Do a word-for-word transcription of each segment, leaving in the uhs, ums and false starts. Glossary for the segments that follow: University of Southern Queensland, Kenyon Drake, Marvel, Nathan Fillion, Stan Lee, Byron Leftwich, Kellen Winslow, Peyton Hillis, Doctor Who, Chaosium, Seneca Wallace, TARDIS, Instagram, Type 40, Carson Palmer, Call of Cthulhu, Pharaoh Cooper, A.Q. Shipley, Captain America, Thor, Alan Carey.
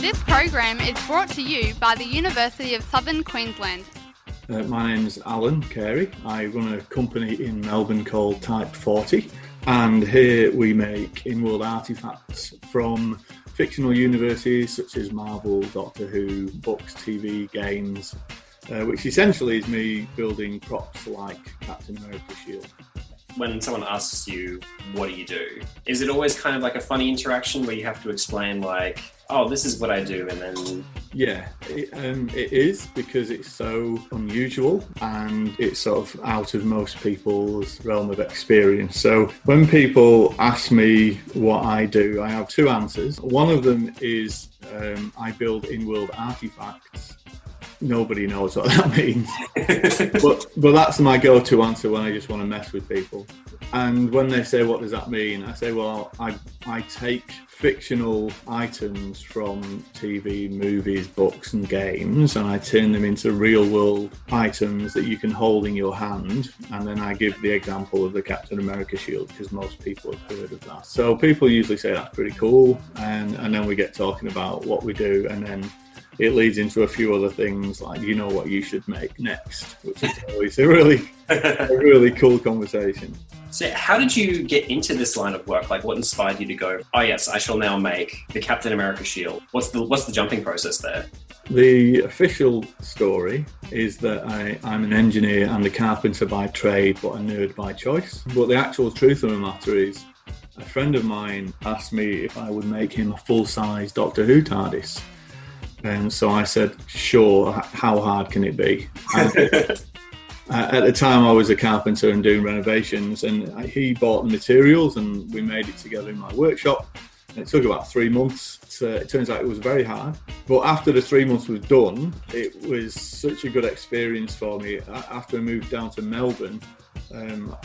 This program is brought to you by the University of Southern Queensland. Uh, my name is Alan Carey. I run a company in Melbourne called Type forty, and here we make in-world artefacts from fictional universes such as Marvel, Doctor Who, books, T V, games, uh, which essentially is me building props like Captain America's shield. When someone asks you, what do you do? Is it always kind of like a funny interaction where you have to explain like, oh, this is what I do, and then... Yeah, it, um, it is, because it's so unusual and it's sort of out of most people's realm of experience. So when people ask me what I do, I have two answers. One of them is um, I build in-world artefacts. Nobody knows what that means. but but that's my go-to answer when I just want to mess with people. And when they say, what does that mean? I say, well, I I take fictional items from T V, movies, books and games, and I turn them into real-world items that you can hold in your hand. And then I give the example of the Captain America shield, because most people have heard of that. So people usually say that's pretty cool. And, and then we get talking about what we do, and then it leads into a few other things like, you know what you should make next, which is always a really, a really cool conversation. So how did you get into this line of work? Like, what inspired you to go, oh yes, I shall now make the Captain America shield? What's the what's the jumping process there? The official story is that I, I'm an engineer and a carpenter by trade, but a nerd by choice. But the actual truth of the matter is, a friend of mine asked me if I would make him a full-size Doctor Who TARDIS. And so I said, sure, how hard can it be? At the time, I was a carpenter and doing renovations, and he bought the materials and we made it together in my workshop. It took about three months. So it turns out it was very hard. But after the three months was done, it was such a good experience for me. After I moved down to Melbourne, um,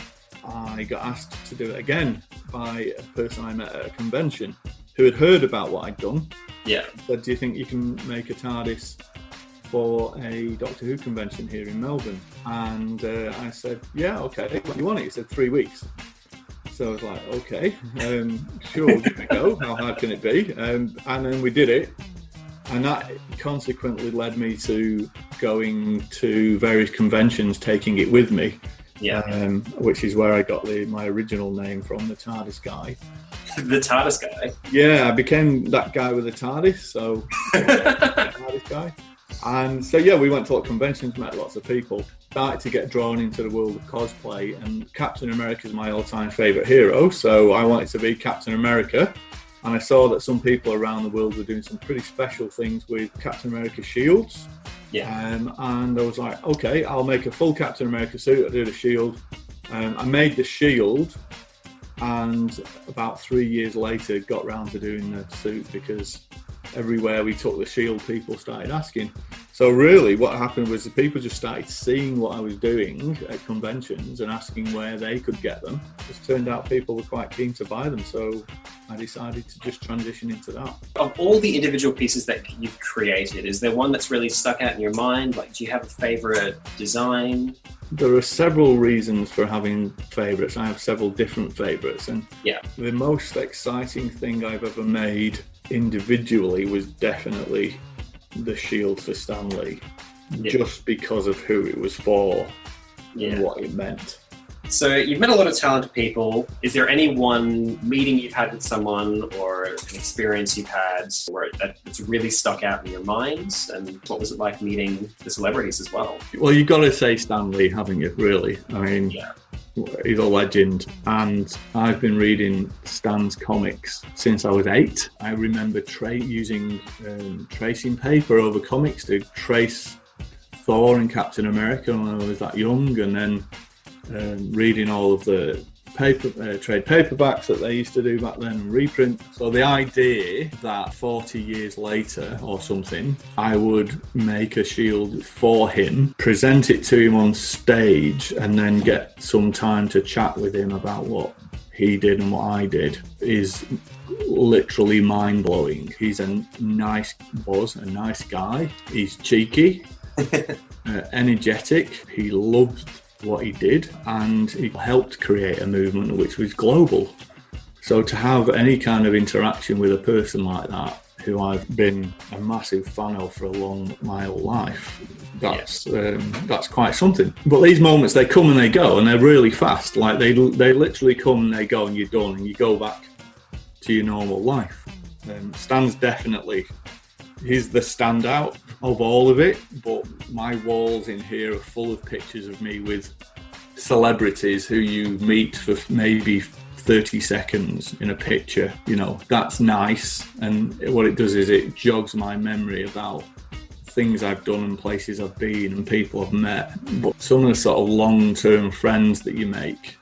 I got asked to do it again by a person I met at a convention who had heard about what I'd done. Yeah. Said, do you think you can make a TARDIS for a Doctor Who convention here in Melbourne? And uh, I said, yeah, okay. When you want it? He said, three weeks. So I was like, okay, um, sure, we'll give it a go. How hard can it be? Um, and then we did it. And that consequently led me to going to various conventions, taking it with me. Yeah. Um, which is where I got the, my original name from, the TARDIS guy. The TARDIS guy? Yeah, I became that guy with the TARDIS, so the TARDIS guy. And so, yeah, we went to a lot of conventions, met lots of people, started to get drawn into the world of cosplay, and Captain America is my all-time favourite hero, so I wanted to be Captain America, and I saw that some people around the world were doing some pretty special things with Captain America shields. Yeah. Um, and I was like, okay, I'll make a full Captain America suit. I do the shield. Um, I made the shield, and about three years later, got round to doing the suit, because everywhere we took the shield, people started asking. So really, what happened was the people just started seeing what I was doing at conventions and asking where they could get them. It turned out people were quite keen to buy them, so I decided to just transition into that. Of all the individual pieces that you've created, is there one that's really stuck out in your mind? Like, do you have a favourite design? There are several reasons for having favourites. I have several different favourites, and yeah. The most exciting thing I've ever made individually was definitely the shield for Stan Lee, yeah. Just because of who it was for, yeah. And what it meant. So you've met a lot of talented people. Is there any one meeting you've had with someone or an experience you've had where it's really stuck out in your mind? And what was it like meeting the celebrities as well? Well, you've got to say Stan Lee, haven't you, really? I mean, yeah. He's a legend, and I've been reading Stan's comics since I was eight. I remember tra- using um, tracing paper over comics to trace Thor and Captain America when I was that young, and then um, reading all of the paper uh, trade paperbacks that they used to do back then and reprint. So the idea that forty years later or something, I would make a shield for him, present it to him on stage, and then get some time to chat with him about what he did and what I did is literally mind-blowing. He's a nice buzz, a nice guy. He's cheeky, uh, energetic. He loved what he did, and he helped create a movement which was global. So to have any kind of interaction with a person like that, who I've been a massive fan of for a long, my whole life. That's um, that's quite something. But these moments, they come and they go, and they're really fast. Like they they literally come and they go, and you're done, and you go back to your normal life. Um, Stan's definitely, he's the standout of all of it. But my walls in here are full of pictures of me with celebrities who you meet for maybe thirty seconds in a picture. You know, that's nice, and what it does is it jogs my memory about things I've done and places I've been and people I've met. But some of the sort of long-term friends that you make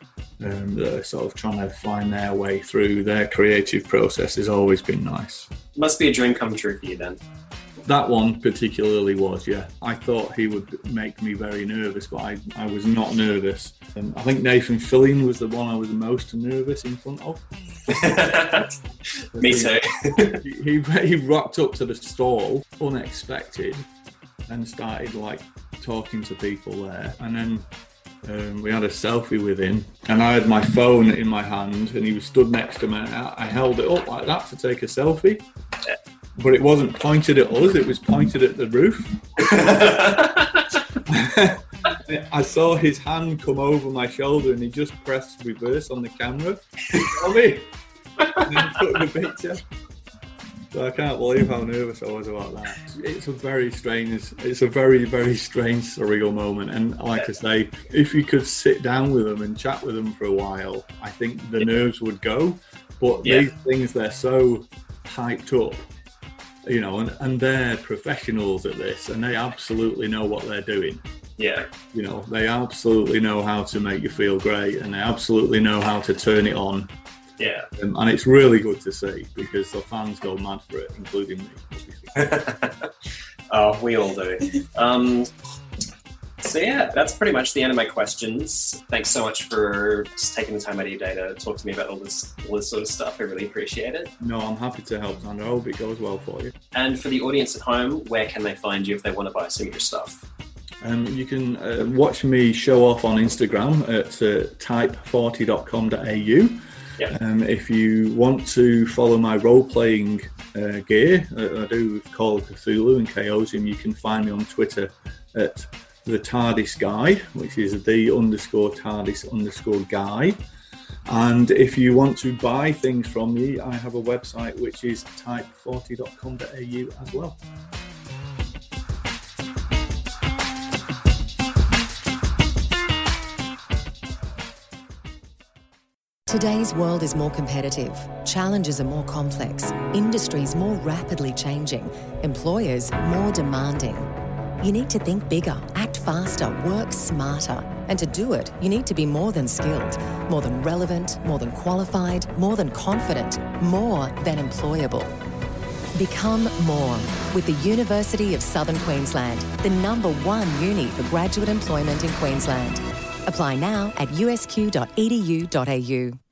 um, that are sort of trying to find their way through their creative process has always been nice. Must be a dream come true for you then. That one particularly was, yeah. I thought he would make me very nervous, but I, I was not nervous. And I think Nathan Fillion was the one I was most nervous in front of. Me too. He, he, he rocked up to the stall, unexpected, and started like talking to people there. And then um, we had a selfie with him, and I had my phone in my hand, and he was stood next to me. And I, I held it up like that to take a selfie. Yeah. But it wasn't pointed at us, it was pointed at the roof. I saw his hand come over my shoulder and he just pressed reverse on the camera. Saw me. And then took the picture. So I can't believe how nervous I was about that. It's a very strange, it's a very, very strange, surreal moment. And like I say, if you could sit down with them and chat with them for a while, I think the nerves would go. But yeah. These things, they're so hyped up. You know, and, and they're professionals at this, and they absolutely know what they're doing. Yeah. You know, they absolutely know how to make you feel great, and they absolutely know how to turn it on. Yeah. Um, and it's really good to see, because the fans go mad for it, including me. Oh, we all do. Um, so, yeah, that's pretty much the end of my questions. Thanks so much for just taking the time out of your day to talk to me about all this, all this sort of stuff. I really appreciate it. No, I'm happy to help, Sandra. I hope it goes well for you. And for the audience at home, where can they find you if they want to buy some of your stuff? Um, you can uh, watch me show off on Instagram at uh, type forty dot com dot a u. Yep. Um, if you want to follow my role-playing uh, gear, uh, I do Call of Cthulhu and Chaosium, you can find me on Twitter at the TARDIS guy, which is the underscore TARDIS underscore guy. And if you want to buy things from me, I have a website which is type forty dot com dot a u as well. Today's world is more competitive, challenges are more complex, industries more rapidly changing, employers more demanding. You need to think bigger, act faster, work smarter. And to do it, you need to be more than skilled, more than relevant, more than qualified, more than confident, more than employable. Become more with the University of Southern Queensland, the number one uni for graduate employment in Queensland. Apply now at u s q dot e d u dot a u.